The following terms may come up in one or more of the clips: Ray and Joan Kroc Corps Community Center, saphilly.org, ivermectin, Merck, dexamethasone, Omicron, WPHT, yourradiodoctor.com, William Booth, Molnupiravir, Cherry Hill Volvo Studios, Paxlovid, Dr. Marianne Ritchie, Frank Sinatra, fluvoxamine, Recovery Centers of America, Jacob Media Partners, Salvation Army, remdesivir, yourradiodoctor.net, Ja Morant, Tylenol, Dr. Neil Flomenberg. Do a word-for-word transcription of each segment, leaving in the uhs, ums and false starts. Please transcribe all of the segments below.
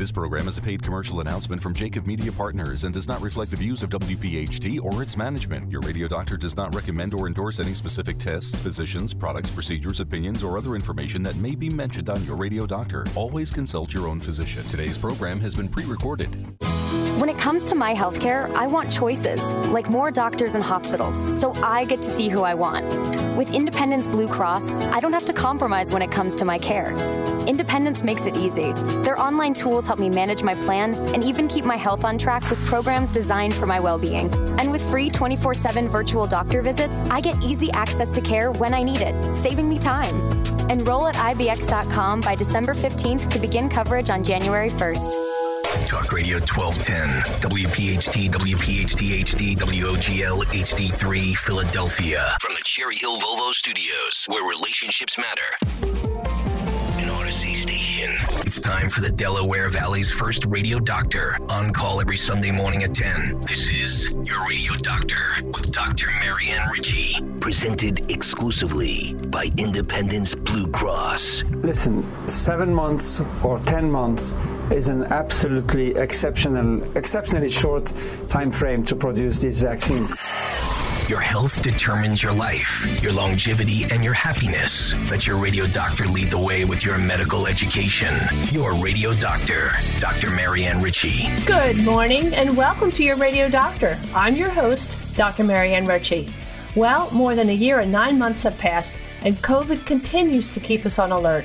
This program is a paid commercial announcement from Jacob Media Partners and does not reflect the views of W P H T or its management. Your Radio Doctor does not recommend or endorse any specific tests, physicians, products, procedures, opinions, or other information that may be mentioned on Your Radio Doctor. Always consult your own physician. Today's program has been pre-recorded. When it comes to my healthcare, I want choices, like more doctors and hospitals, so I get to see who I want. With Independence Blue Cross, I don't have to compromise when it comes to my care. Independence makes it easy. Their online tools help me manage my plan and even keep my health on track with programs designed for my well-being. And with free twenty-four seven virtual doctor visits, I get easy access to care when I need it, saving me time. Enroll at I B X dot com by December fifteenth to begin coverage on January first. Talk Radio twelve ten, W P H T, W P H T H D, W O G L, H D three, Philadelphia. From the Cherry Hill Volvo Studios, where relationships matter. It's time for the Delaware Valley's first radio doctor, on call every Sunday morning at ten. This is Your Radio Doctor with Doctor Marianne Ritchie, presented exclusively by Independence Blue Cross. Listen, seven months or ten months is an absolutely exceptional, exceptionally short time frame to produce this vaccine. Your health determines your life, your longevity, and your happiness. Let Your Radio Doctor lead the way with your medical education. Your Radio Doctor, Dr. Marianne Ritchie. Good morning and welcome to Your Radio Doctor. I'm your host, Doctor Marianne Ritchie. Well, more than a year and nine months have passed, and COVID continues to keep us on alert.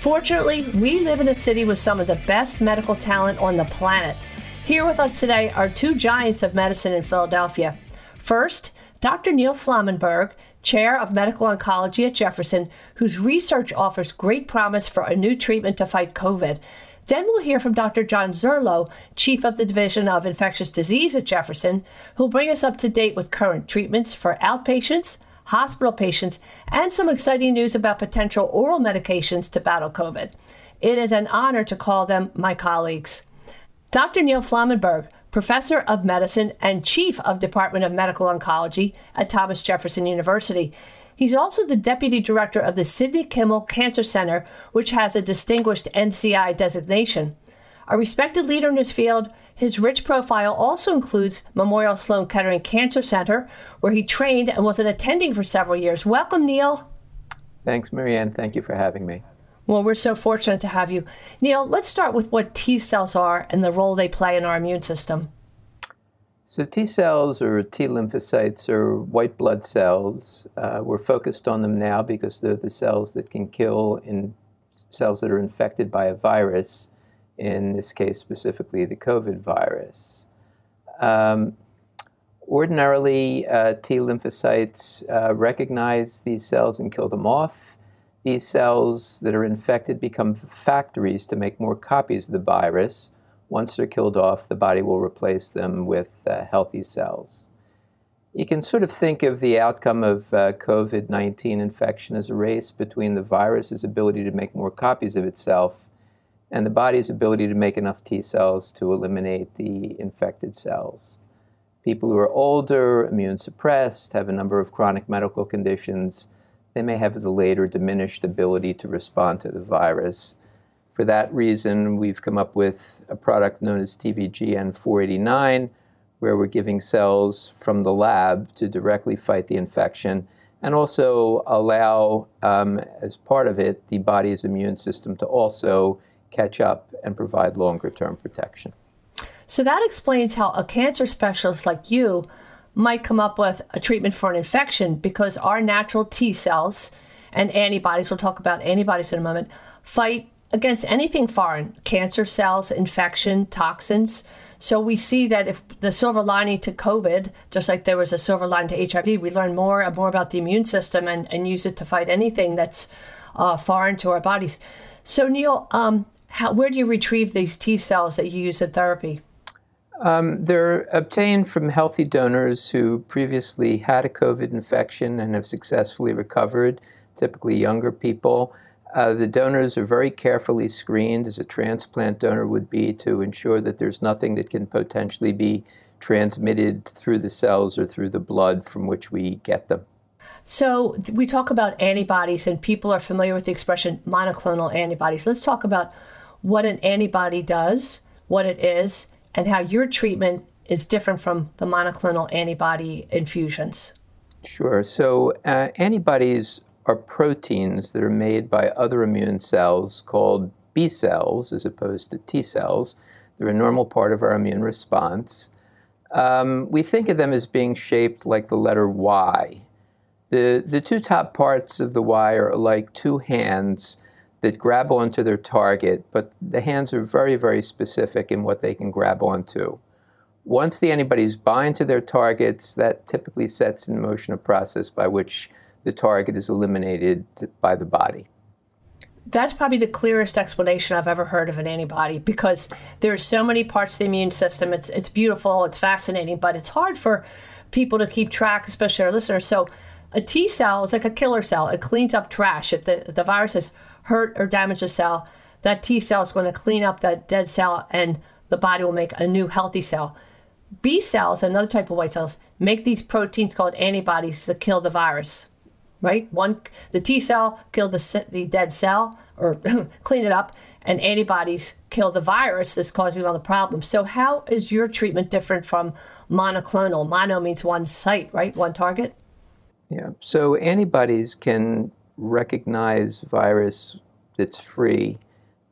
Fortunately, we live in a city with some of the best medical talent on the planet. Here with us today are two giants of medicine in Philadelphia. First, Doctor Neil Flomenberg, Chair of Medical Oncology at Jefferson, whose research offers great promise for a new treatment to fight COVID. Then we'll hear from Doctor John Zurlo, Chief of the Division of Infectious Disease at Jefferson, who'll bring us up to date with current treatments for outpatients, hospital patients, and some exciting news about potential oral medications to battle COVID. It is an honor to call them my colleagues. Doctor Neil Flomenberg, Professor of Medicine and Chief of Department of Medical Oncology at Thomas Jefferson University. He's also the Deputy Director of the Sidney Kimmel Cancer Center, which has a distinguished N C I designation. A respected leader in his field, his rich profile also includes Memorial Sloan Kettering Cancer Center, where he trained and was an attending for several years. Welcome, Neil. Thanks, Marianne. Thank you for having me. Well, we're so fortunate to have you. Neil, let's start with what T cells are and the role they play in our immune system. So T cells, or T lymphocytes, are white blood cells. Uh, we're focused on them now because they're the cells that can kill in cells that are infected by a virus, in this case specifically the COVID virus. Um, ordinarily, uh, T lymphocytes uh, recognize these cells and kill them off. These cells that are infected become factories to make more copies of the virus. Once they're killed off, the body will replace them with uh, healthy cells. You can sort of think of the outcome of uh, COVID nineteen infection as a race between the virus's ability to make more copies of itself and the body's ability to make enough T cells to eliminate the infected cells. People who are older, immune suppressed, have a number of chronic medical conditions, they may have the later diminished ability to respond to the virus. For that reason, we've come up with a product known as T V G N four eighty-nine, where we're giving cells from the lab to directly fight the infection and also allow, um, as part of it, the body's immune system to also catch up and provide longer-term protection. So that explains how a cancer specialist like you might come up with a treatment for an infection, because our natural T cells and antibodies, we'll talk about antibodies in a moment, fight against anything foreign, cancer cells, infection, toxins. So we see that if the silver lining to COVID, just like there was a silver lining to H I V, we learn more and more about the immune system and, and use it to fight anything that's uh, foreign to our bodies. So Neil, um, how, where do you retrieve these T cells that you use in therapy? Um, they're obtained from healthy donors who previously had a COVID infection and have successfully recovered, typically younger people. Uh, the donors are very carefully screened, as a transplant donor would be, to ensure that there's nothing that can potentially be transmitted through the cells or through the blood from which we get them. So we talk about antibodies, and people are familiar with the expression monoclonal antibodies. Let's talk about what an antibody does, what it is, and how your treatment is different from the monoclonal antibody infusions. Sure. So uh, antibodies are proteins that are made by other immune cells called B cells as opposed to T cells. They're a normal part of our immune response. Um, we think of them as being shaped like the letter Y. The, the two top parts of the Y are like two hands that grab onto their target, but the hands are very, very specific in what they can grab onto. Once the antibodies bind to their targets, that typically sets in motion a process by which the target is eliminated by the body. That's probably the clearest explanation I've ever heard of an antibody, because there are so many parts of the immune system. It's, it's beautiful, it's fascinating, but it's hard for people to keep track, especially our listeners. So a T cell is like a killer cell. It cleans up trash. If the, the virus has hurt or damaged a cell, that T cell is going to clean up that dead cell and the body will make a new healthy cell. B cells, another type of white cells, make these proteins called antibodies that kill the virus. Right? One, the T cell killed the, the dead cell, or clean it up, and antibodies kill the virus that's causing all the problems. So how is your treatment different from monoclonal? Mono means one site, right? One target? Yeah. So antibodies can recognize virus that's free,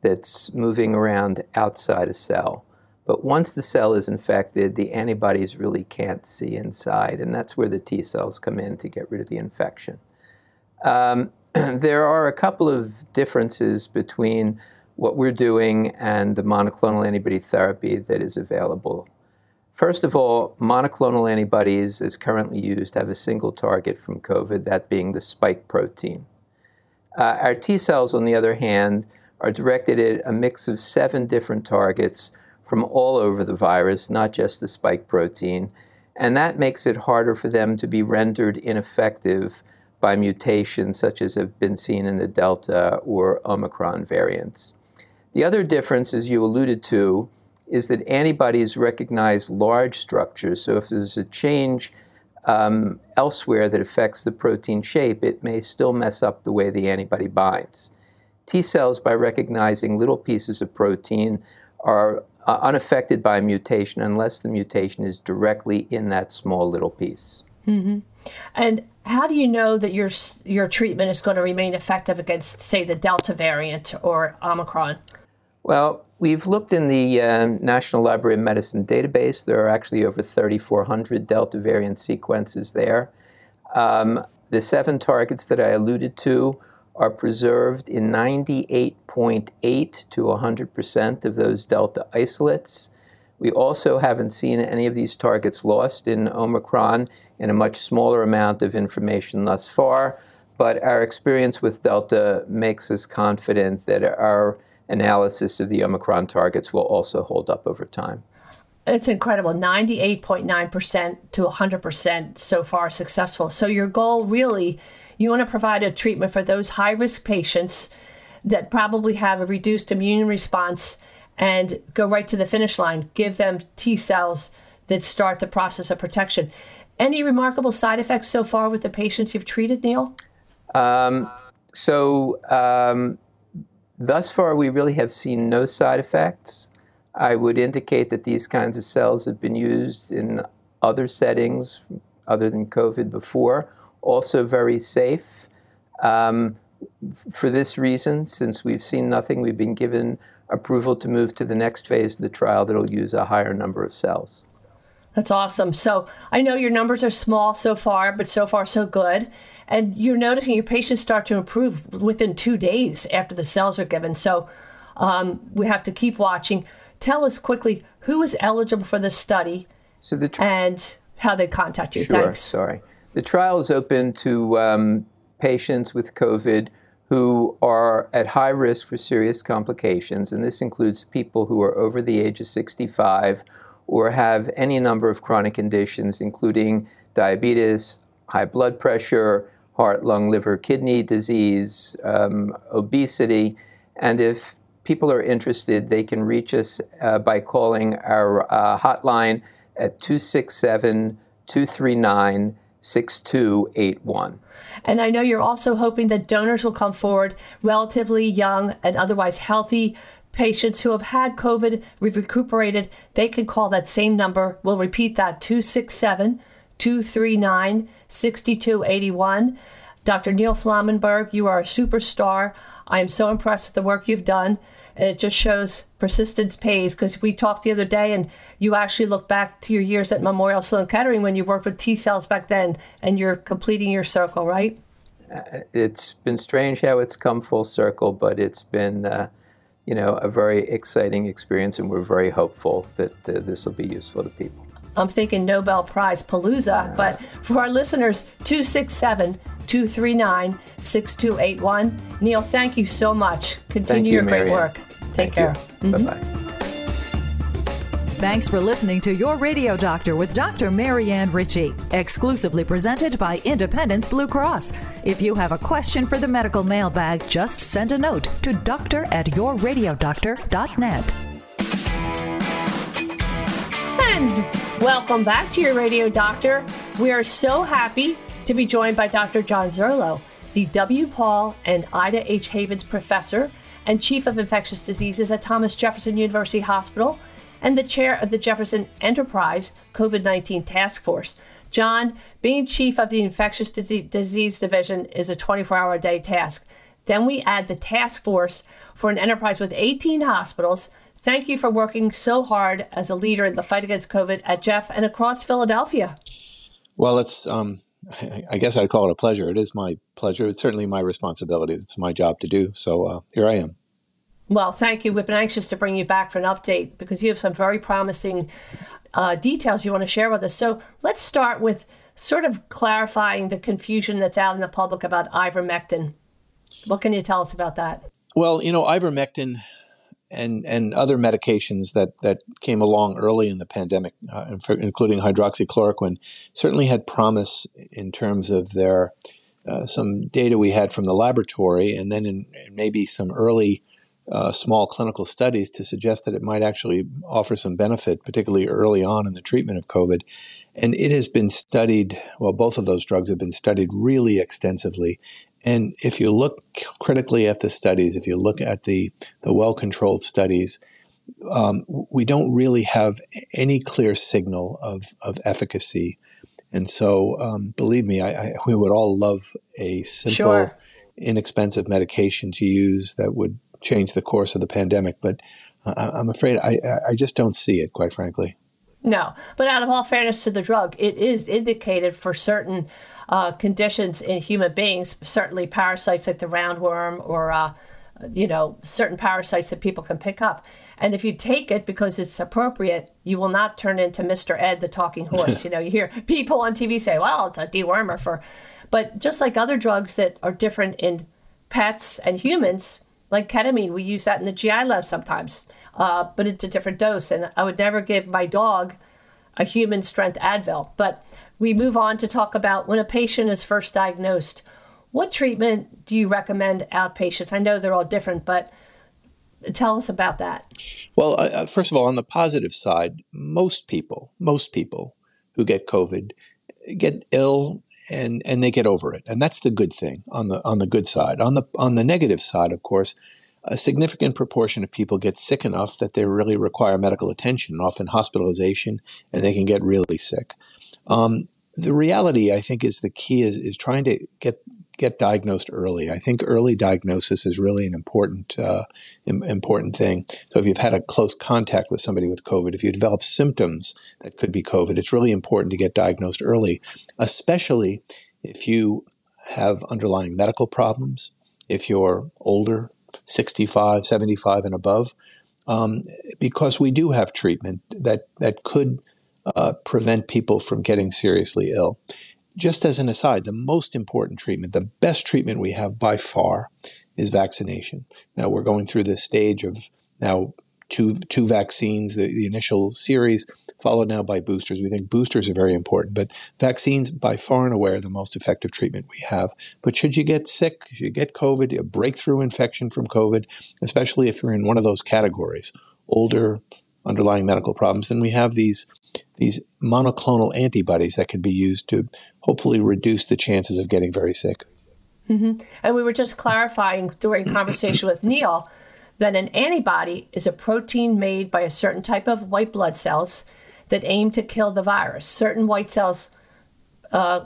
that's moving around outside a cell. But once the cell is infected, the antibodies really can't see inside, and that's where the T cells come in to get rid of the infection. Um, there are a couple of differences between what we're doing and the monoclonal antibody therapy that is available. First of all, monoclonal antibodies as currently used have a single target from COVID, that being the spike protein. Uh, our T cells, on the other hand, are directed at a mix of seven different targets from all over the virus, not just the spike protein, and that makes it harder for them to be rendered ineffective by mutations such as have been seen in the Delta or Omicron variants. The other difference, as you alluded to, is that antibodies recognize large structures. So if there's a change um, elsewhere that affects the protein shape, it may still mess up the way the antibody binds. T cells, by recognizing little pieces of protein, are uh, unaffected by mutation unless the mutation is directly in that small little piece. Mm-hmm. And how do you know that your your treatment is going to remain effective against, say, the Delta variant or Omicron? Well, we've looked in the uh, National Library of Medicine database. There are actually over thirty-four hundred Delta variant sequences there. Um, the seven targets that I alluded to are preserved in ninety-eight point eight to one hundred percent of those Delta isolates. We also haven't seen any of these targets lost in Omicron in a much smaller amount of information thus far, but our experience with Delta makes us confident that our analysis of the Omicron targets will also hold up over time. It's incredible, ninety-eight point nine percent to one hundred percent so far successful. So your goal really, you want to provide a treatment for those high-risk patients that probably have a reduced immune response and go right to the finish line, give them T cells that start the process of protection. Any remarkable side effects so far with the patients you've treated, Neil? Um, so um, thus far, we really have seen no side effects. I would indicate that these kinds of cells have been used in other settings other than COVID before, also very safe. Um, for this reason, since we've seen nothing, we've been given approval to move to the next phase of the trial that'll use a higher number of cells. That's awesome. So I know your numbers are small so far, but so far so good. And you're noticing your patients start to improve within two days after the cells are given. So um, we have to keep watching. Tell us quickly who is eligible for this study so the tri- and how they contact you. Sure, Thanks. sorry. The trial is open to um, patients with COVID who are at high risk for serious complications, and this includes people who are over the age of sixty-five or have any number of chronic conditions, including diabetes, high blood pressure, heart, lung, liver, kidney disease, um, obesity. And if people are interested, they can reach us uh, by calling our uh, hotline at two six seven, two three nine, six two eight one. And I know you're also hoping that donors will come forward, relatively young and otherwise healthy patients who have had COVID, we've recuperated, they can call that same number. We'll repeat that, two six seven, two three nine, six two eight one. Doctor Neil Flomenberg, you are a superstar. I am so impressed with the work you've done. And it just shows persistence pays, because we talked the other day and you actually look back to your years at Memorial Sloan Kettering when you worked with T cells back then, and you're completing your circle, right? Uh, it's been strange how it's come full circle, but it's been, uh, you know, a very exciting experience, and we're very hopeful that uh, this will be useful to people. I'm thinking Nobel Prize Palooza, uh, but for our listeners, two six seven, two three nine, six two eight one. Neil, thank you so much. Continue you, your great Marianne. work. Take thank care. Mm-hmm. Bye-bye. Thanks for listening to Your Radio Doctor with Doctor Marianne Ritchie, exclusively presented by Independence Blue Cross. If you have a question for the medical mailbag, just send a note to doctor at your radio doctor dot net. And welcome back to Your Radio Doctor. We are so happy to be joined by Doctor John Zurlo, the W. Paul and Ida H. Havens Professor and Chief of Infectious Diseases at Thomas Jefferson University Hospital, and the chair of the Jefferson Enterprise COVID nineteen Task Force. John, being chief of the Infectious D- Disease Division is a twenty-four hour a day task. Then we add the task force for an enterprise with eighteen hospitals. Thank you for working so hard as a leader in the fight against COVID at Jeff and across Philadelphia. Well, it's, um, I guess I'd call it a pleasure. It is my pleasure. It's certainly my responsibility. It's my job to do. So uh, here I am. Well, thank you. We've been anxious to bring you back for an update because you have some very promising uh, details you want to share with us. So let's start with sort of clarifying the confusion that's out in the public about ivermectin. What can you tell us about that? Well, you know, ivermectin and and other medications that, that came along early in the pandemic, uh, including hydroxychloroquine, certainly had promise in terms of their uh, some data we had from the laboratory, and then in maybe some early Uh, small clinical studies to suggest that it might actually offer some benefit, particularly early on in the treatment of COVID. And it has been studied, well, both of those drugs have been studied really extensively. And if you look critically at the studies, if you look at the, the well-controlled studies, um, we don't really have any clear signal of, of efficacy. And so, um, believe me, I, I, we would all love a simple, sure. inexpensive medication to use that would change the course of the pandemic, but uh, I'm afraid I, I just don't see it, quite frankly. No, but out of all fairness to the drug, it is indicated for certain uh, conditions in human beings, certainly parasites like the roundworm or, uh, you know, certain parasites that people can pick up. And if you take it because it's appropriate, you will not turn into Mister Ed, the talking horse. You know, you hear people on T V say, well, it's a dewormer for, but just like other drugs that are different in pets and humans, like ketamine, we use that in the G I lab sometimes, uh, but it's a different dose. And I would never give my dog a human strength Advil. But we move on to talk about when a patient is first diagnosed, what treatment do you recommend outpatients? I know they're all different, but tell us about that. Well, uh, first of all, on the positive side, most people, most people who get COVID get ill And and they get over it, and that's the good thing on the on the good side. On the on the negative side, of course, a significant proportion of people get sick enough that they really require medical attention, often hospitalization, and they can get really sick. Um, the reality, I think, is the key is is trying to get get diagnosed early. I think early diagnosis is really an important uh, im- important thing. So if you've had a close contact with somebody with COVID, if you develop symptoms that could be COVID, it's really important to get diagnosed early, especially if you have underlying medical problems, if you're older, sixty-five, seventy-five and above, um, because we do have treatment that, that could uh, prevent people from getting seriously ill. Just as an aside, the most important treatment, the best treatment we have by far is vaccination. Now, we're going through this stage of now two two vaccines, the, the initial series, followed now by boosters. We think boosters are very important, but vaccines by far and away are the most effective treatment we have. But should you get sick, should you get COVID, a breakthrough infection from COVID, especially if you're in one of those categories, older, underlying medical problems, then we have these these monoclonal antibodies that can be used to hopefully reduce the chances of getting very sick. Mm-hmm. And we were just clarifying during conversation with Neil that an antibody is a protein made by a certain type of white blood cells that aim to kill the virus. Certain white cells uh,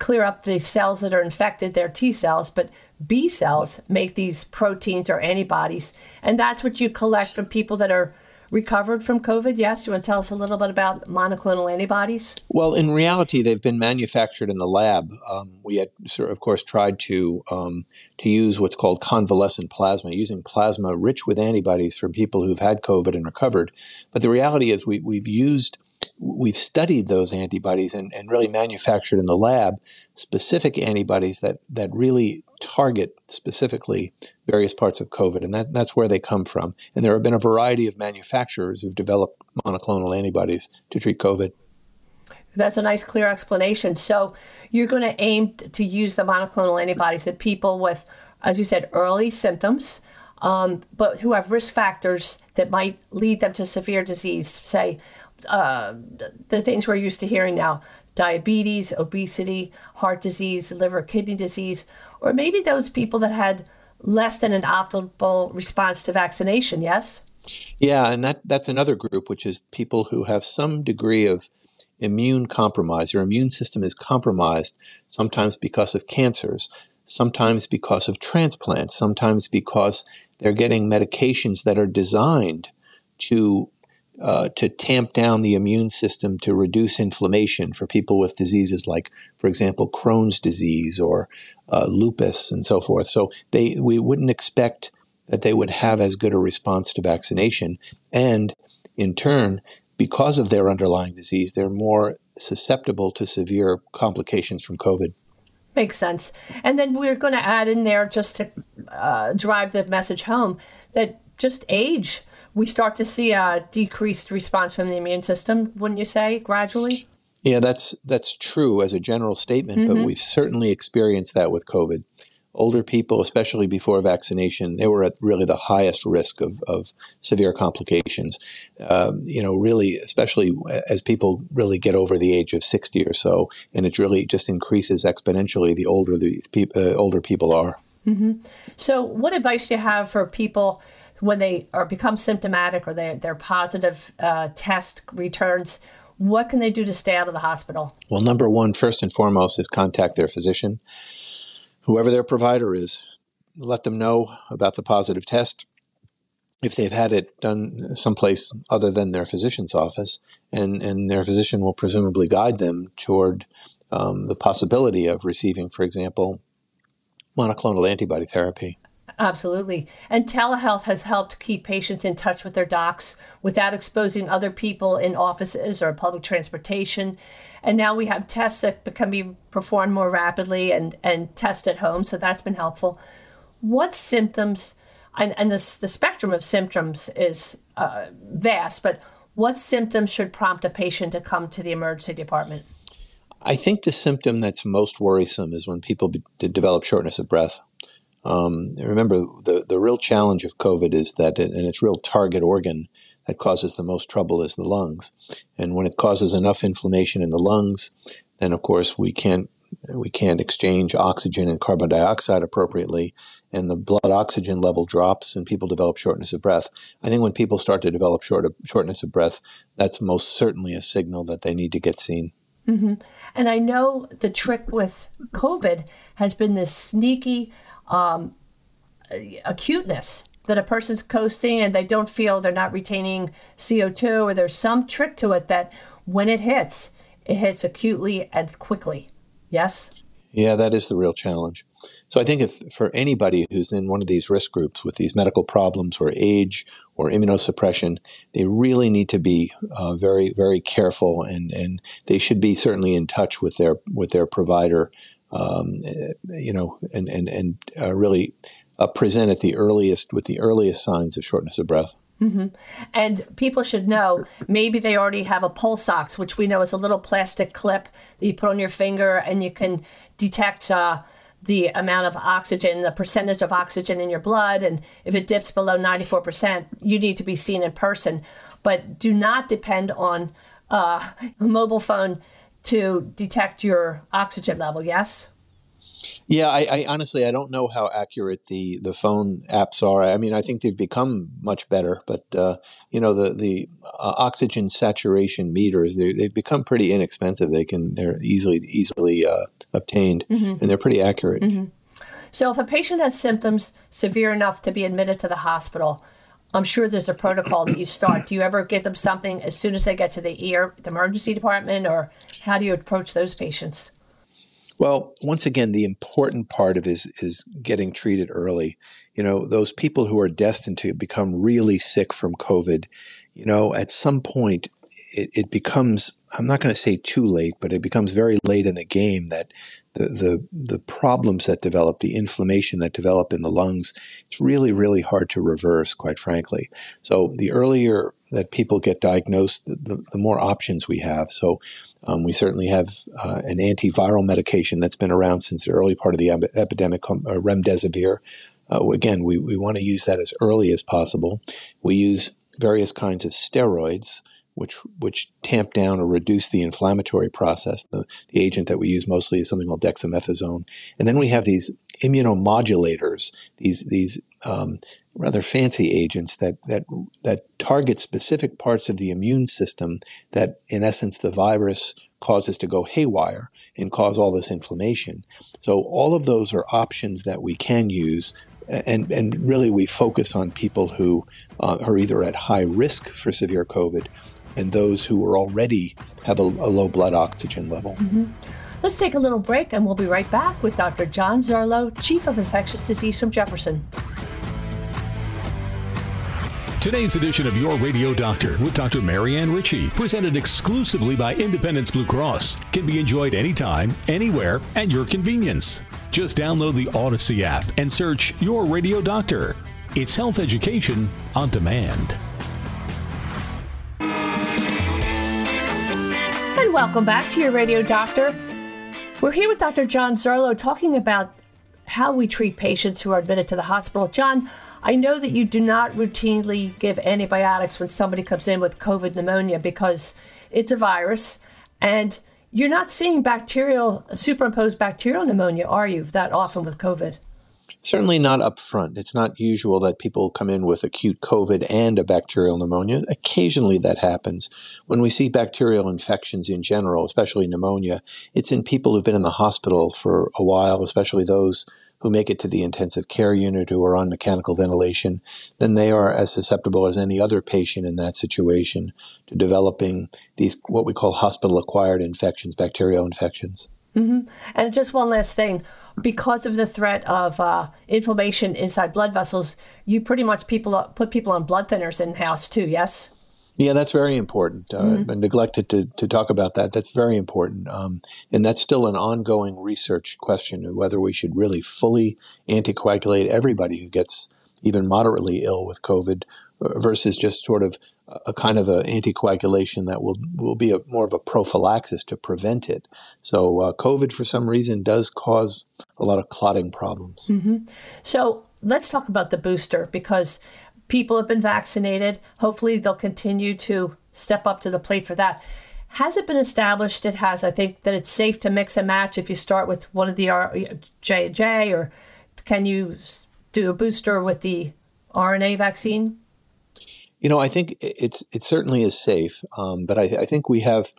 clear up the cells that are infected, their T cells, but B cells make these proteins or antibodies, and that's what you collect from people that are recovered from COVID. Yes, you want to tell us a little bit about monoclonal antibodies? Well, in reality, they've been manufactured in the lab. Um, we had, sort of, of course, tried to um, to use what's called convalescent plasma, using plasma rich with antibodies from people who've had COVID and recovered. But the reality is we, we've used, we've studied those antibodies and, and really manufactured in the lab specific antibodies that, that really target specifically various parts of COVID, and that, that's where they come from. And there have been a variety of manufacturers who've developed monoclonal antibodies to treat COVID. That's a nice, clear explanation. So you're going to aim to use the monoclonal antibodies at people with, as you said, early symptoms, um, but who have risk factors that might lead them to severe disease, say uh, the things we're used to hearing now, diabetes, obesity, heart disease, liver, kidney disease, or maybe those people that had less than an optimal response to vaccination, yes? Yeah, and that, that's another group, which is people who have some degree of immune compromise. Your immune system is compromised, sometimes because of cancers, sometimes because of transplants, sometimes because they're getting medications that are designed to Uh, to tamp down the immune system to reduce inflammation for people with diseases like, for example, Crohn's disease or uh, lupus and so forth. So they we wouldn't expect that they would have as good a response to vaccination. And in turn, because of their underlying disease, they're more susceptible to severe complications from COVID. Makes sense. And then we're going to add in there, just to uh, drive the message home, that just age, we start to see a decreased response from the immune system, wouldn't you say, gradually? Yeah, that's that's true as a general statement, mm-hmm. but we've certainly experienced that with COVID. Older people, especially before vaccination, they were at really the highest risk of, of severe complications, um, you know, really, especially as people really get over the age of sixty or so, and it really just increases exponentially the older the uh, older people are. Mm-hmm. So what advice do you have for people when they are become symptomatic or they, their positive uh, test returns? What can they do to stay out of the hospital? Well, number one, first and foremost, is contact their physician, whoever their provider is. Let them know about the positive test if they've had it done someplace other than their physician's office, and, and their physician will presumably guide them toward um, the possibility of receiving, for example, monoclonal antibody therapy. Absolutely. And telehealth has helped keep patients in touch with their docs without exposing other people in offices or public transportation. And now we have tests that can be performed more rapidly and, and test at home. So that's been helpful. What symptoms, and, and this, the spectrum of symptoms is uh, vast, but what symptoms should prompt a patient to come to the emergency department? I think the symptom that's most worrisome is when people be, develop shortness of breath. Um, remember, the, the real challenge of COVID is that, it, and its real target organ that causes the most trouble is the lungs. And when it causes enough inflammation in the lungs, then of course we can't we can't exchange oxygen and carbon dioxide appropriately, and the blood oxygen level drops, and people develop shortness of breath. I think when people start to develop short of, shortness of breath, that's most certainly a signal that they need to get seen. Mm-hmm. And I know the trick with COVID has been this sneaky Um, acuteness that a person's coasting and they don't feel, they're not retaining C O two, or there's some trick to it that when it hits, it hits acutely and quickly. Yes? Yeah, that is the real challenge. So I think if for anybody who's in one of these risk groups with these medical problems or age or immunosuppression, they really need to be uh, very, very careful, and, and they should be certainly in touch with their with their provider, Um, you know, and and and uh, really uh, present at the earliest with the earliest signs of shortness of breath. Mm-hmm. And people should know, maybe they already have a pulse ox, which we know is a little plastic clip that you put on your finger, and you can detect uh, the amount of oxygen, the percentage of oxygen in your blood, and if it dips below ninety-four percent, you need to be seen in person. But do not depend on uh, a mobile phone to detect your oxygen level, yes? Yeah, I, I honestly, I don't know how accurate the, the phone apps are. I mean, I think they've become much better, but, uh, you know, the, the uh, oxygen saturation meters, they've become pretty inexpensive. They can, they're easily, easily uh, obtained, mm-hmm. and they're pretty accurate. Mm-hmm. So if a patient has symptoms severe enough to be admitted to the hospital, I'm sure there's a protocol that you start. Do you ever give them something as soon as they get to the E R, the emergency department, or how do you approach those patients? Well, once again, the important part of it is, is getting treated early. You know, those people who are destined to become really sick from COVID, you know, at some point it, it becomes, I'm not going to say too late, but it becomes very late in the game that the, the the problems that develop, the inflammation that develop in the lungs, it's really, really hard to reverse, quite frankly. So the earlier that people get diagnosed, the, the, the more options we have. So um, we certainly have uh, an antiviral medication that's been around since the early part of the ep- epidemic, uh, remdesivir. Uh, again, we, we want to use that as early as possible. We use various kinds of steroids, which which tamp down or reduce the inflammatory process. The, the agent that we use mostly is something called dexamethasone. And then we have these immunomodulators, these these um, rather fancy agents that that that target specific parts of the immune system that, in essence, the virus causes to go haywire and cause all this inflammation. So all of those are options that we can use. And and really, we focus on people who uh, are either at high risk for severe COVID and those who are already have a, a low blood oxygen level. Mm-hmm. Let's take a little break, and we'll be right back with Doctor John Zurlo, Chief of Infectious Disease from Jefferson. Today's edition of Your Radio Doctor with Doctor Marianne Ritchie, presented exclusively by Independence Blue Cross, can be enjoyed anytime, anywhere, at your convenience. Just download the Odyssey app and search Your Radio Doctor. It's health education on demand. And welcome back to Your Radio Doctor. We're here with Doctor John Zurlo talking about how we treat patients who are admitted to the hospital. John, I know that you do not routinely give antibiotics when somebody comes in with COVID pneumonia because it's a virus, and you're not seeing bacterial, superimposed bacterial pneumonia, are you, that often with COVID? Certainly not up front. It's not usual that people come in with acute COVID and a bacterial pneumonia. Occasionally that happens. When we see bacterial infections in general, especially pneumonia, it's in people who've been in the hospital for a while, especially those who make it to the intensive care unit, who are on mechanical ventilation. Then they are as susceptible as any other patient in that situation to developing these what we call hospital-acquired infections, bacterial infections. Mm-hmm. And just one last thing, because of the threat of uh, inflammation inside blood vessels, you pretty much people put people on blood thinners in-house too, yes? Yeah, that's very important. Uh, mm-hmm. I neglected to, to talk about that. That's very important. Um, and that's still an ongoing research question of whether we should really fully anticoagulate everybody who gets even moderately ill with COVID versus just sort of a kind of an anticoagulation that will, will be a, more of a prophylaxis to prevent it. So uh, COVID, for some reason, does cause a lot of clotting problems. Mm-hmm. So let's talk about the booster, because people have been vaccinated. Hopefully, they'll continue to step up to the plate for that. Has it been established? It has. I think that it's safe to mix and match if you start with one of the J and J, or can you do a booster with the R N A vaccine? You know, I think it's it certainly is safe, um, but I, I think we have,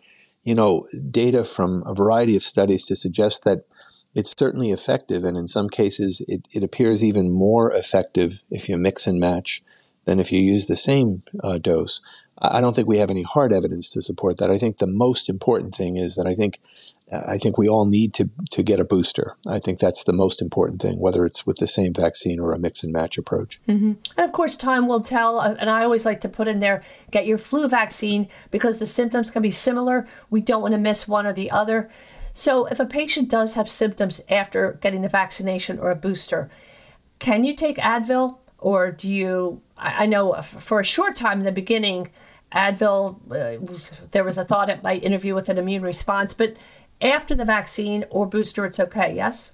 you know, data from a variety of studies to suggest that it's certainly effective, and in some cases, it, it appears even more effective if you mix and match than if you use the same uh, dose. I don't think we have any hard evidence to support that. I think the most important thing is that I think uh, I think we all need to, to get a booster. I think that's the most important thing, whether it's with the same vaccine or a mix and match approach. Mm-hmm. And of course, time will tell. And I always like to put in there, get your flu vaccine, because the symptoms can be similar. We don't want to miss one or the other. So if a patient does have symptoms after getting the vaccination or a booster, can you take Advil? Or do you, I know for a short time in the beginning, Advil, uh, there was a thought it might interfere with an immune response, but after the vaccine or booster, it's okay, yes?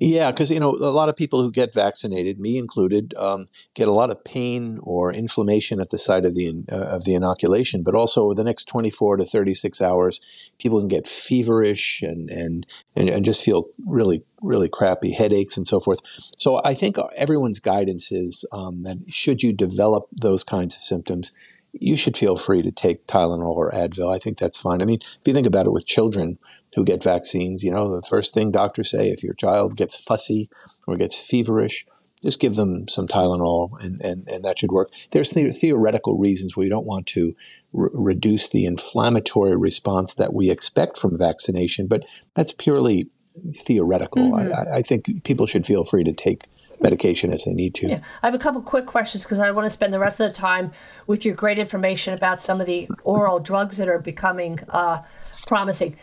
Yeah, because, you know, a lot of people who get vaccinated, me included, um, get a lot of pain or inflammation at the site of the uh, of the inoculation. But also over the next twenty-four to thirty-six hours, people can get feverish and and, and, and just feel really, really crappy, headaches and so forth. So I think everyone's guidance is um, that should you develop those kinds of symptoms, you should feel free to take Tylenol or Advil. I think that's fine. I mean, if you think about it with children who get vaccines, you know, the first thing doctors say, if your child gets fussy or gets feverish, just give them some Tylenol and, and, and that should work. There's the- theoretical reasons where you don't want to r- reduce the inflammatory response that we expect from vaccination, but that's purely theoretical. Mm-hmm. I, I think people should feel free to take medication as they need to. Yeah. I have a couple quick questions because I want to spend the rest of the time with your great information about some of the oral drugs that are becoming uh, promising.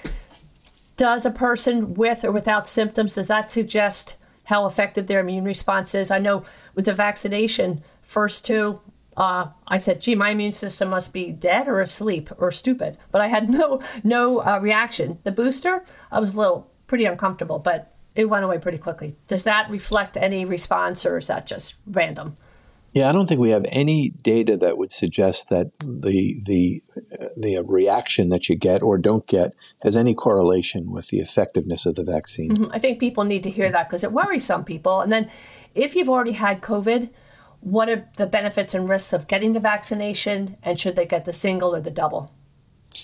Does a person with or without symptoms, does that suggest how effective their immune response is? I know with the vaccination, first two, uh, I said, gee, my immune system must be dead or asleep or stupid, but I had no no uh, reaction. The booster, I was a little pretty uncomfortable, but it went away pretty quickly. Does that reflect any response or is that just random? Yeah, I don't think we have any data that would suggest that the the the reaction that you get or don't get has any correlation with the effectiveness of the vaccine. Mm-hmm. I think people need to hear that because it worries some people. And then if you've already had COVID, what are the benefits and risks of getting the vaccination and should they get the single or the double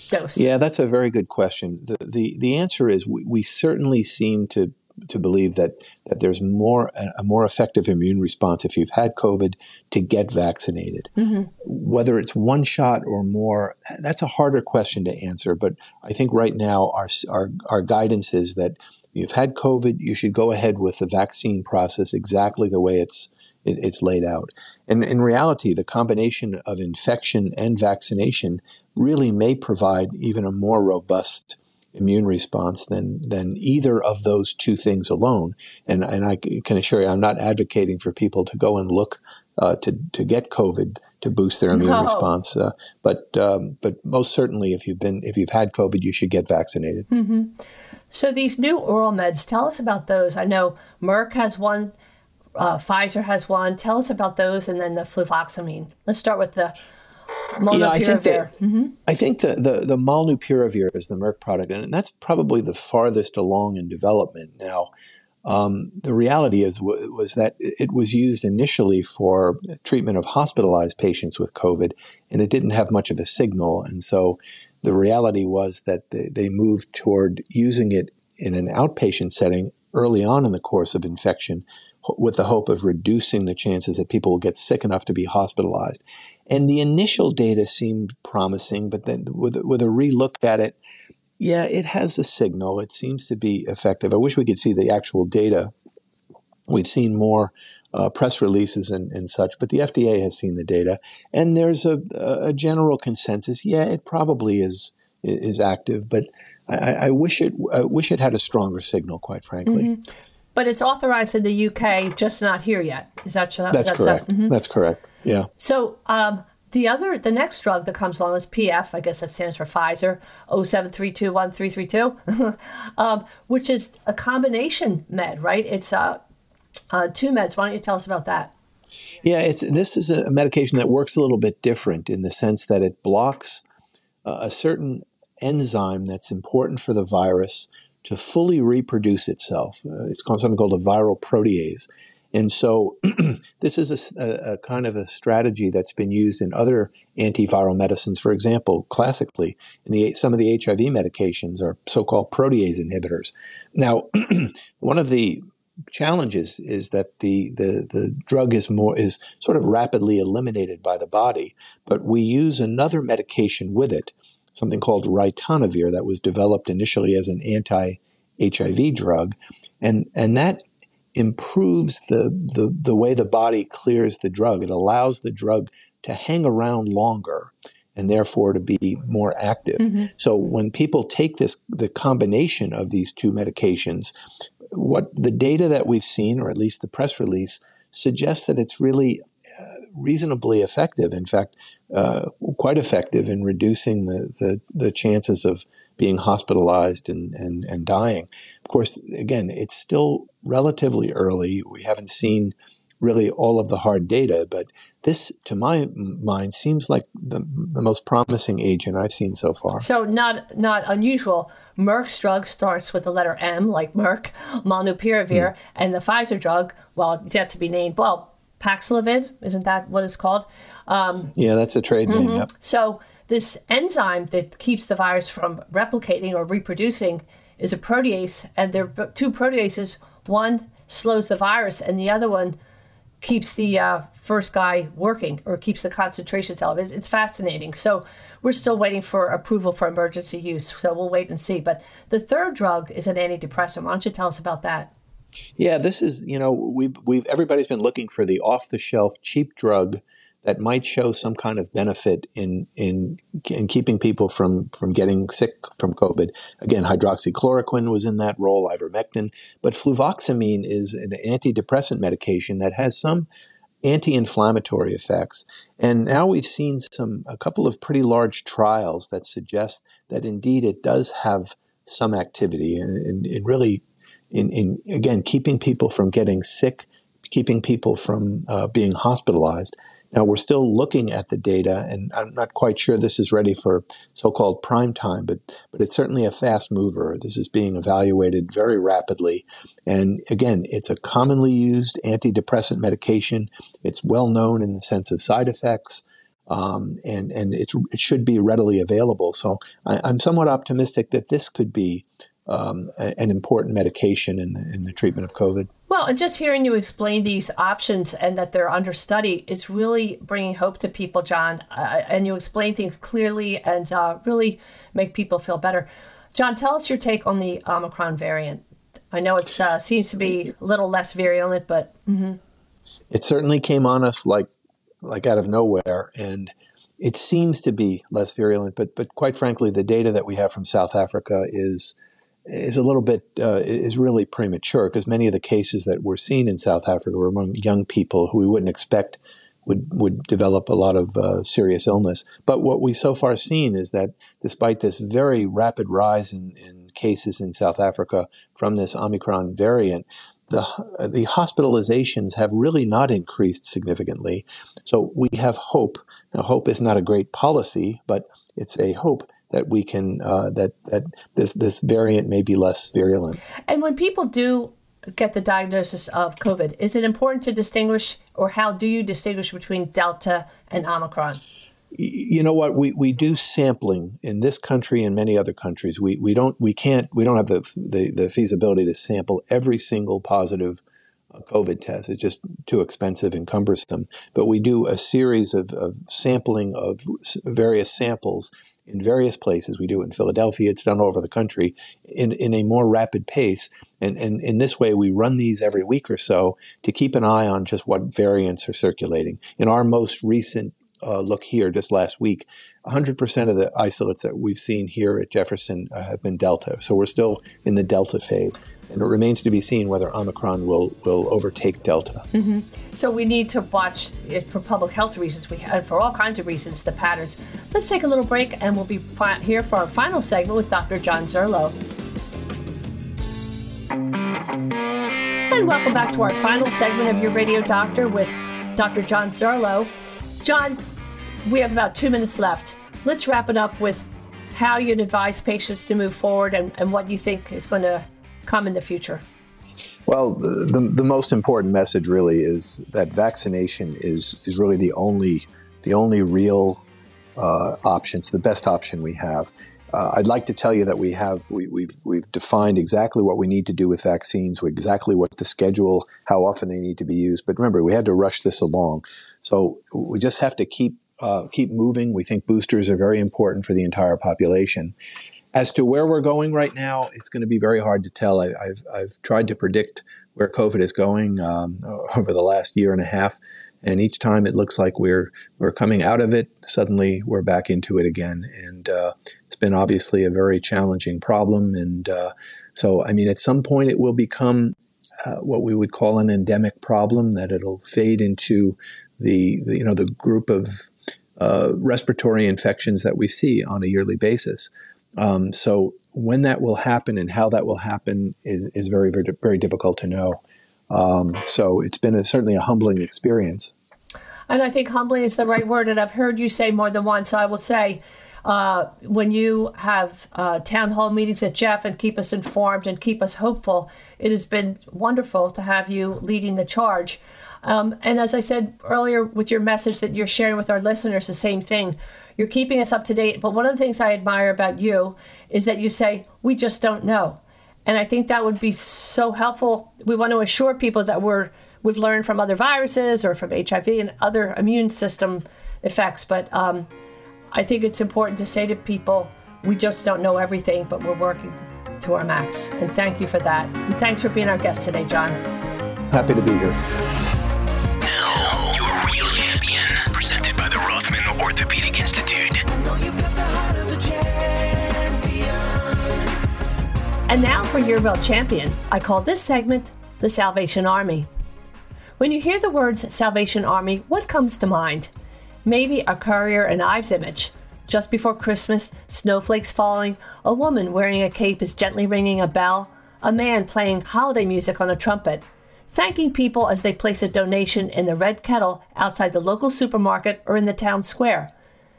dose? Yeah, that's a very good question. The the, the answer is we, we certainly seem to to believe that, that there's more a more effective immune response if you've had COVID to get vaccinated. Mm-hmm. Whether it's one shot or more, that's a harder question to answer. But I think right now our, our our guidance is that you've had COVID, you should go ahead with the vaccine process exactly the way it's it, it's laid out. And in reality, the combination of infection and vaccination really may provide even a more robust immune response than than either of those two things alone. And and I can assure you, I'm not advocating for people to go and look uh, to to get COVID to boost their immune no. response. Uh, but um, but most certainly, if you've been if you've had COVID, you should get vaccinated. Mm-hmm. So these new oral meds, tell us about those. I know Merck has one, uh, Pfizer has one. Tell us about those, and then the fluvoxamine. Let's start with the Molnupiravir. Yeah, I think that, mm-hmm. I think the, the, the Molnupiravir is the Merck product, and that's probably the farthest along in development now. Um, the reality is w- was that it was used initially for treatment of hospitalized patients with COVID, and it didn't have much of a signal. And so the reality was that they, they moved toward using it in an outpatient setting early on in the course of infection, with the hope of reducing the chances that people will get sick enough to be hospitalized. And the initial data seemed promising, but then with, with a relook at it, yeah, it has a signal. It seems to be effective. I wish we could see the actual data. We've seen more uh, press releases and, and such, but the F D A has seen the data. And there's a, a general consensus, yeah, it probably is is active, but I, I wish it I wish it had a stronger signal, quite frankly. Mm-hmm. But it's authorized in the U K, just not here yet. Is that true? That's, that's correct. Mm-hmm. That's correct. Yeah. So um, the other, the next drug that comes along is P F. I guess that stands for Pfizer zero seven three two one three three two, um, which is a combination med, right? It's uh, uh, two meds. Why don't you tell us about that? Yeah, it's this is a medication that works a little bit different in the sense that it blocks uh, a certain enzyme that's important for the virus to fully reproduce itself. Uh, it's called something called a viral protease. And so this is a, a kind of a strategy that's been used in other antiviral medicines. For example, classically, in the, some of the H I V medications are so-called protease inhibitors. Now, one of the challenges is that the, the, the drug is more is sort of rapidly eliminated by the body, but we use another medication with it, something called ritonavir that was developed initially as an anti-H I V drug. And, and that improves the, the, the way the body clears the drug. It allows the drug to hang around longer and therefore to be more active. Mm-hmm. So when people take this, the combination of these two medications, what the data that we've seen, or at least the press release, suggests that it's really uh, reasonably effective. In fact, Uh, quite effective in reducing the, the, the chances of, being hospitalized and, and, and dying. Of course, again, it's still relatively early. We haven't seen really all of the hard data, but this, to my mind, seems like the, the most promising agent I've seen so far. So not not unusual. Merck's drug starts with the letter M, like Merck, Molnupiravir, mm. and the Pfizer drug, well, yet to be named, well, Paxlovid, isn't that what it's called? Um, yeah, that's a trade mm-hmm. name, yep. So this enzyme that keeps the virus from replicating or reproducing is a protease, and there are two proteases. One slows the virus, and the other one keeps the uh, first guy working, or keeps the concentrations out. It's, it's fascinating. So we're still waiting for approval for emergency use. So we'll wait and see. But the third drug is an antidepressant. Why don't you tell us about that? Yeah, this is, you know, we've, we've everybody's been looking for the off-the-shelf cheap drug that might show some kind of benefit in in, in keeping people from, from getting sick from COVID. Again, hydroxychloroquine was in that role, ivermectin. But fluvoxamine is an antidepressant medication that has some anti-inflammatory effects. And now we've seen some a couple of pretty large trials that suggest that indeed it does have some activity and, and really, in, in again, keeping people from getting sick, keeping people from uh, being hospitalized. Now, we're still looking at the data, and I'm not quite sure this is ready for so-called prime time, but but it's certainly a fast mover. This is being evaluated very rapidly. And again, it's a commonly used antidepressant medication. It's well known in the sense of side effects, um, and, and it's, it should be readily available. So I, I'm somewhat optimistic that this could be um, a, an important medication in the, in the treatment of COVID. Well, and just hearing you explain these options and that they're under study, it's really bringing hope to people, John. Uh, and you explain things clearly and uh, really make people feel better. John, tell us your take on the Omicron variant. I know it uh, seems to be a little less virulent, but... Mm-hmm. It certainly came on us like like out of nowhere, and it seems to be less virulent. But, but quite frankly, the data that we have from South Africa is... is a little bit, uh, is really premature, because many of the cases that we're seeing in South Africa were among young people who we wouldn't expect would, would develop a lot of uh, serious illness. But what we so far seen is that despite this very rapid rise in, in cases in South Africa from this Omicron variant, the, uh, the hospitalizations have really not increased significantly. So we have hope. Now, hope is not a great policy, but it's a hope that we can, uh, that that this this variant may be less virulent. And when people do get the diagnosis of COVID, is it important to distinguish, or how do you distinguish between Delta and Omicron? You know what, we, we do sampling in this country and many other countries. We we don't we can't we don't have the the, the feasibility to sample every single positive COVID test. It's just too expensive and cumbersome. But we do a series of, of sampling of various samples in various places. We do it in Philadelphia. It's done all over the country in, in a more rapid pace. And, and in this way, we run these every week or so to keep an eye on just what variants are circulating. In our most recent uh, look here, just last week, one hundred percent of the isolates that we've seen here at Jefferson uh, have been Delta. So we're still in the Delta phase. And it remains to be seen whether Omicron will, will overtake Delta. Mm-hmm. So we need to watch it for public health reasons, we and for all kinds of reasons, the patterns. Let's take a little break, and we'll be fi- here for our final segment with Doctor John Zurlo. And welcome back to our final segment of Your Radio Doctor with Doctor John Zurlo. John, we have about two minutes left. Let's wrap it up with how you'd advise patients to move forward and, and what you think is going to come in the future? Well, the, the most important message really is that vaccination is is really the only the only real uh, option. It's the best option we have. Uh, I'd like to tell you that we have we, we've we've defined exactly what we need to do with vaccines, exactly what the schedule, how often they need to be used. But remember, we had to rush this along, so we just have to keep uh, keep moving. We think boosters are very important for the entire population. As to where we're going right now, it's going to be very hard to tell. I, I've, I've tried to predict where COVID is going um, over the last year and a half, and each time it looks like we're we're coming out of it. Suddenly, we're back into it again, and uh, it's been obviously a very challenging problem. And uh, so, I mean, at some point, it will become uh, what we would call an endemic problem, that it'll fade into the, the you know the group of uh, respiratory infections that we see on a yearly basis. Um, so when that will happen and how that will happen is, is very, very, very difficult to know. Um, so it's been a, certainly a humbling experience. And I think humbling is the right word. And I've heard you say more than once, I will say, uh, when you have uh, town hall meetings at Jeff and keep us informed and keep us hopeful, it has been wonderful to have you leading the charge. Um, and as I said earlier with your message that you're sharing with our listeners, the same thing. You're keeping us up to date. But one of the things I admire about you is that you say, we just don't know. And I think that would be so helpful. We want to assure people that we're, we've learned from other viruses or from H I V and other immune system effects. But um, I think it's important to say to people, we just don't know everything, but we're working to our max. And thank you for that. And thanks for being our guest today, John. Happy to be here. Rothman Orthopedic Institute. And now for Your Real Champion. I call this segment the Salvation Army. When you hear the words Salvation Army, what comes to mind? Maybe a Courier and Ives image. Just before Christmas, snowflakes falling, a woman wearing a cape is gently ringing a bell, a man playing holiday music on a trumpet, thanking people as they place a donation in the red kettle outside the local supermarket or in the town square.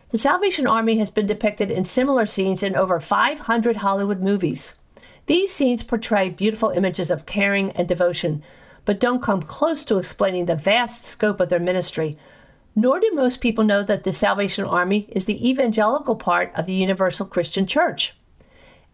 The Salvation Army has been depicted in similar scenes in over five hundred Hollywood movies. These scenes portray beautiful images of caring and devotion, but don't come close to explaining the vast scope of their ministry. Nor do most people know that the Salvation Army is the evangelical part of the Universal Christian Church.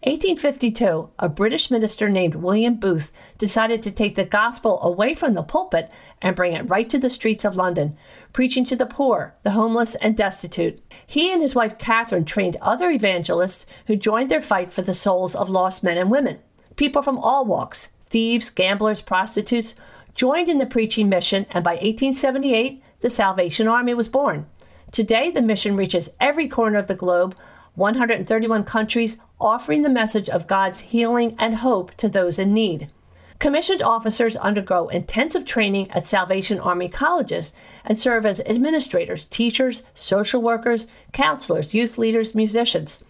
eighteen fifty-two, a British minister named William Booth decided to take the gospel away from the pulpit and bring it right to the streets of London, preaching to the poor, the homeless, and destitute. He and his wife Catherine trained other evangelists who joined their fight for the souls of lost men and women. People from all walks, thieves, gamblers, prostitutes, joined in the preaching mission, and by eighteen seventy-eight, the Salvation Army was born. Today, the mission reaches every corner of the globe, one hundred thirty-one countries, offering the message of God's healing and hope to those in need. Commissioned officers undergo intensive training at Salvation Army colleges and serve as administrators, teachers, social workers, counselors, youth leaders, musicians.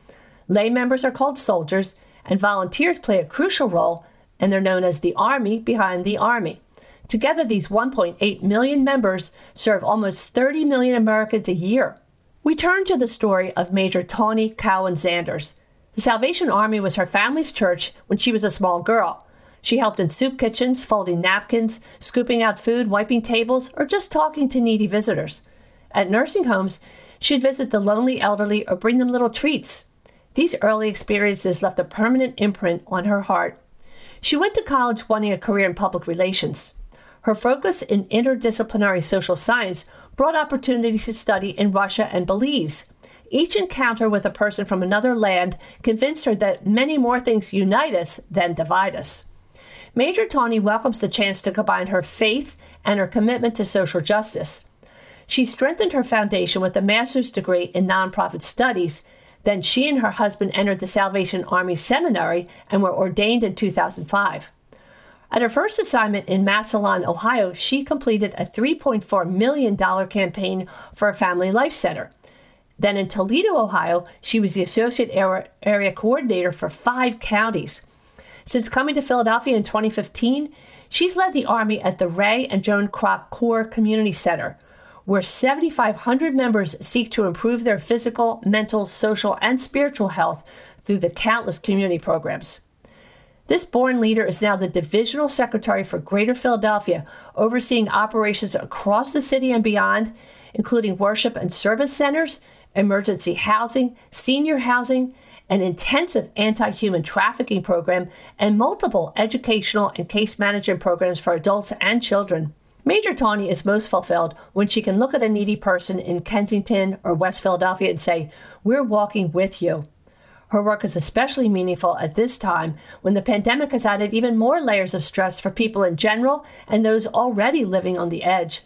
Lay members are called soldiers, and volunteers play a crucial role, and they're known as the Army behind the Army. Together, these one point eight million members serve almost thirty million Americans a year. We turn to the story of Major Tawny Cowan-Zanders. The Salvation Army was her family's church when she was a small girl. She helped in soup kitchens, folding napkins, scooping out food, wiping tables, or just talking to needy visitors. At nursing homes, she'd visit the lonely elderly or bring them little treats. These early experiences left a permanent imprint on her heart. She went to college wanting a career in public relations. Her focus in interdisciplinary social science brought opportunities to study in Russia and Belize. Each encounter with a person from another land convinced her that many more things unite us than divide us. Major Tawny welcomes the chance to combine her faith and her commitment to social justice. She strengthened her foundation with a master's degree in nonprofit studies. Then she and her husband entered the Salvation Army Seminary and were ordained in two thousand five. At her first assignment in Massillon, Ohio, she completed a three point four million dollars campaign for a family life center. Then in Toledo, Ohio, she was the associate area coordinator for five counties. Since coming to Philadelphia in twenty fifteen, she's led the Army at the Ray and Joan Kroc Corps Community Center, where seven thousand five hundred members seek to improve their physical, mental, social, and spiritual health through the countless community programs. This born leader is now the Divisional Secretary for Greater Philadelphia, overseeing operations across the city and beyond, including worship and service centers, emergency housing, senior housing, an intensive anti-human trafficking program, and multiple educational and case management programs for adults and children. Major Tawny is most fulfilled when she can look at a needy person in Kensington or West Philadelphia and say, "We're walking with you." Her work is especially meaningful at this time when the pandemic has added even more layers of stress for people in general and those already living on the edge.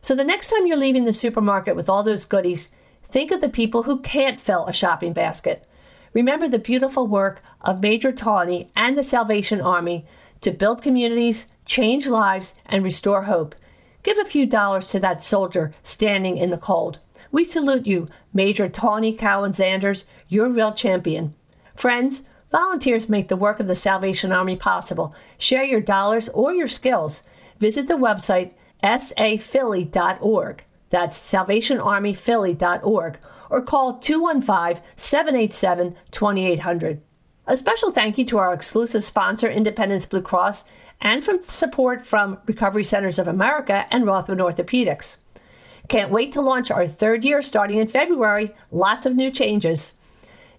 So the next time you're leaving the supermarket with all those goodies, think of the people who can't fill a shopping basket. Remember the beautiful work of Major Tawny and the Salvation Army to build communities, change lives, and restore hope. Give a few dollars to that soldier standing in the cold. We salute you, Major Tawny Cowan-Zanders, your real champion. Friends, volunteers make the work of the Salvation Army possible. Share your dollars or your skills. Visit the website S A philly dot org. That's salvation army philly dot org, or call two one five, seven eight seven, two eight zero zero. A special thank you to our exclusive sponsor, Independence Blue Cross, and for support from Recovery Centers of America and Rothman Orthopedics. Can't wait to launch our third year starting in February. Lots of new changes.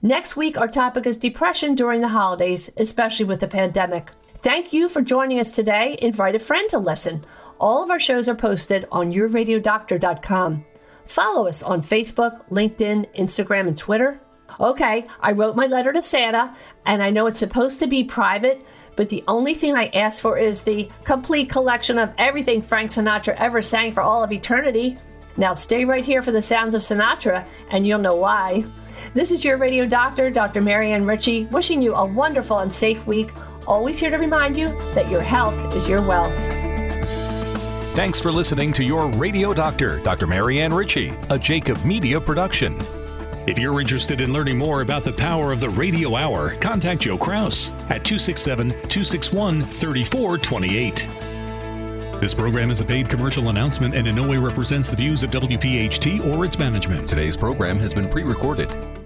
Next week, our topic is depression during the holidays, especially with the pandemic. Thank you for joining us today. Invite a friend to listen. All of our shows are posted on your radio doctor dot com. Follow us on Facebook, LinkedIn, Instagram, and Twitter. Okay, I wrote my letter to Santa, and I know it's supposed to be private, but the only thing I asked for is the complete collection of everything Frank Sinatra ever sang for all of eternity. Now stay right here for the sounds of Sinatra, and you'll know why. This is your radio doctor, Doctor Marianne Ritchie, wishing you a wonderful and safe week. Always here to remind you that your health is your wealth. Thanks for listening to Your Radio Doctor, Doctor Marianne Ritchie, a Jacob Media production. If you're interested in learning more about the power of the radio hour, contact Joe Kraus at two six seven, two six one, three four two eight. This program is a paid commercial announcement and in no way represents the views of W P H T or its management. Today's program has been pre-recorded.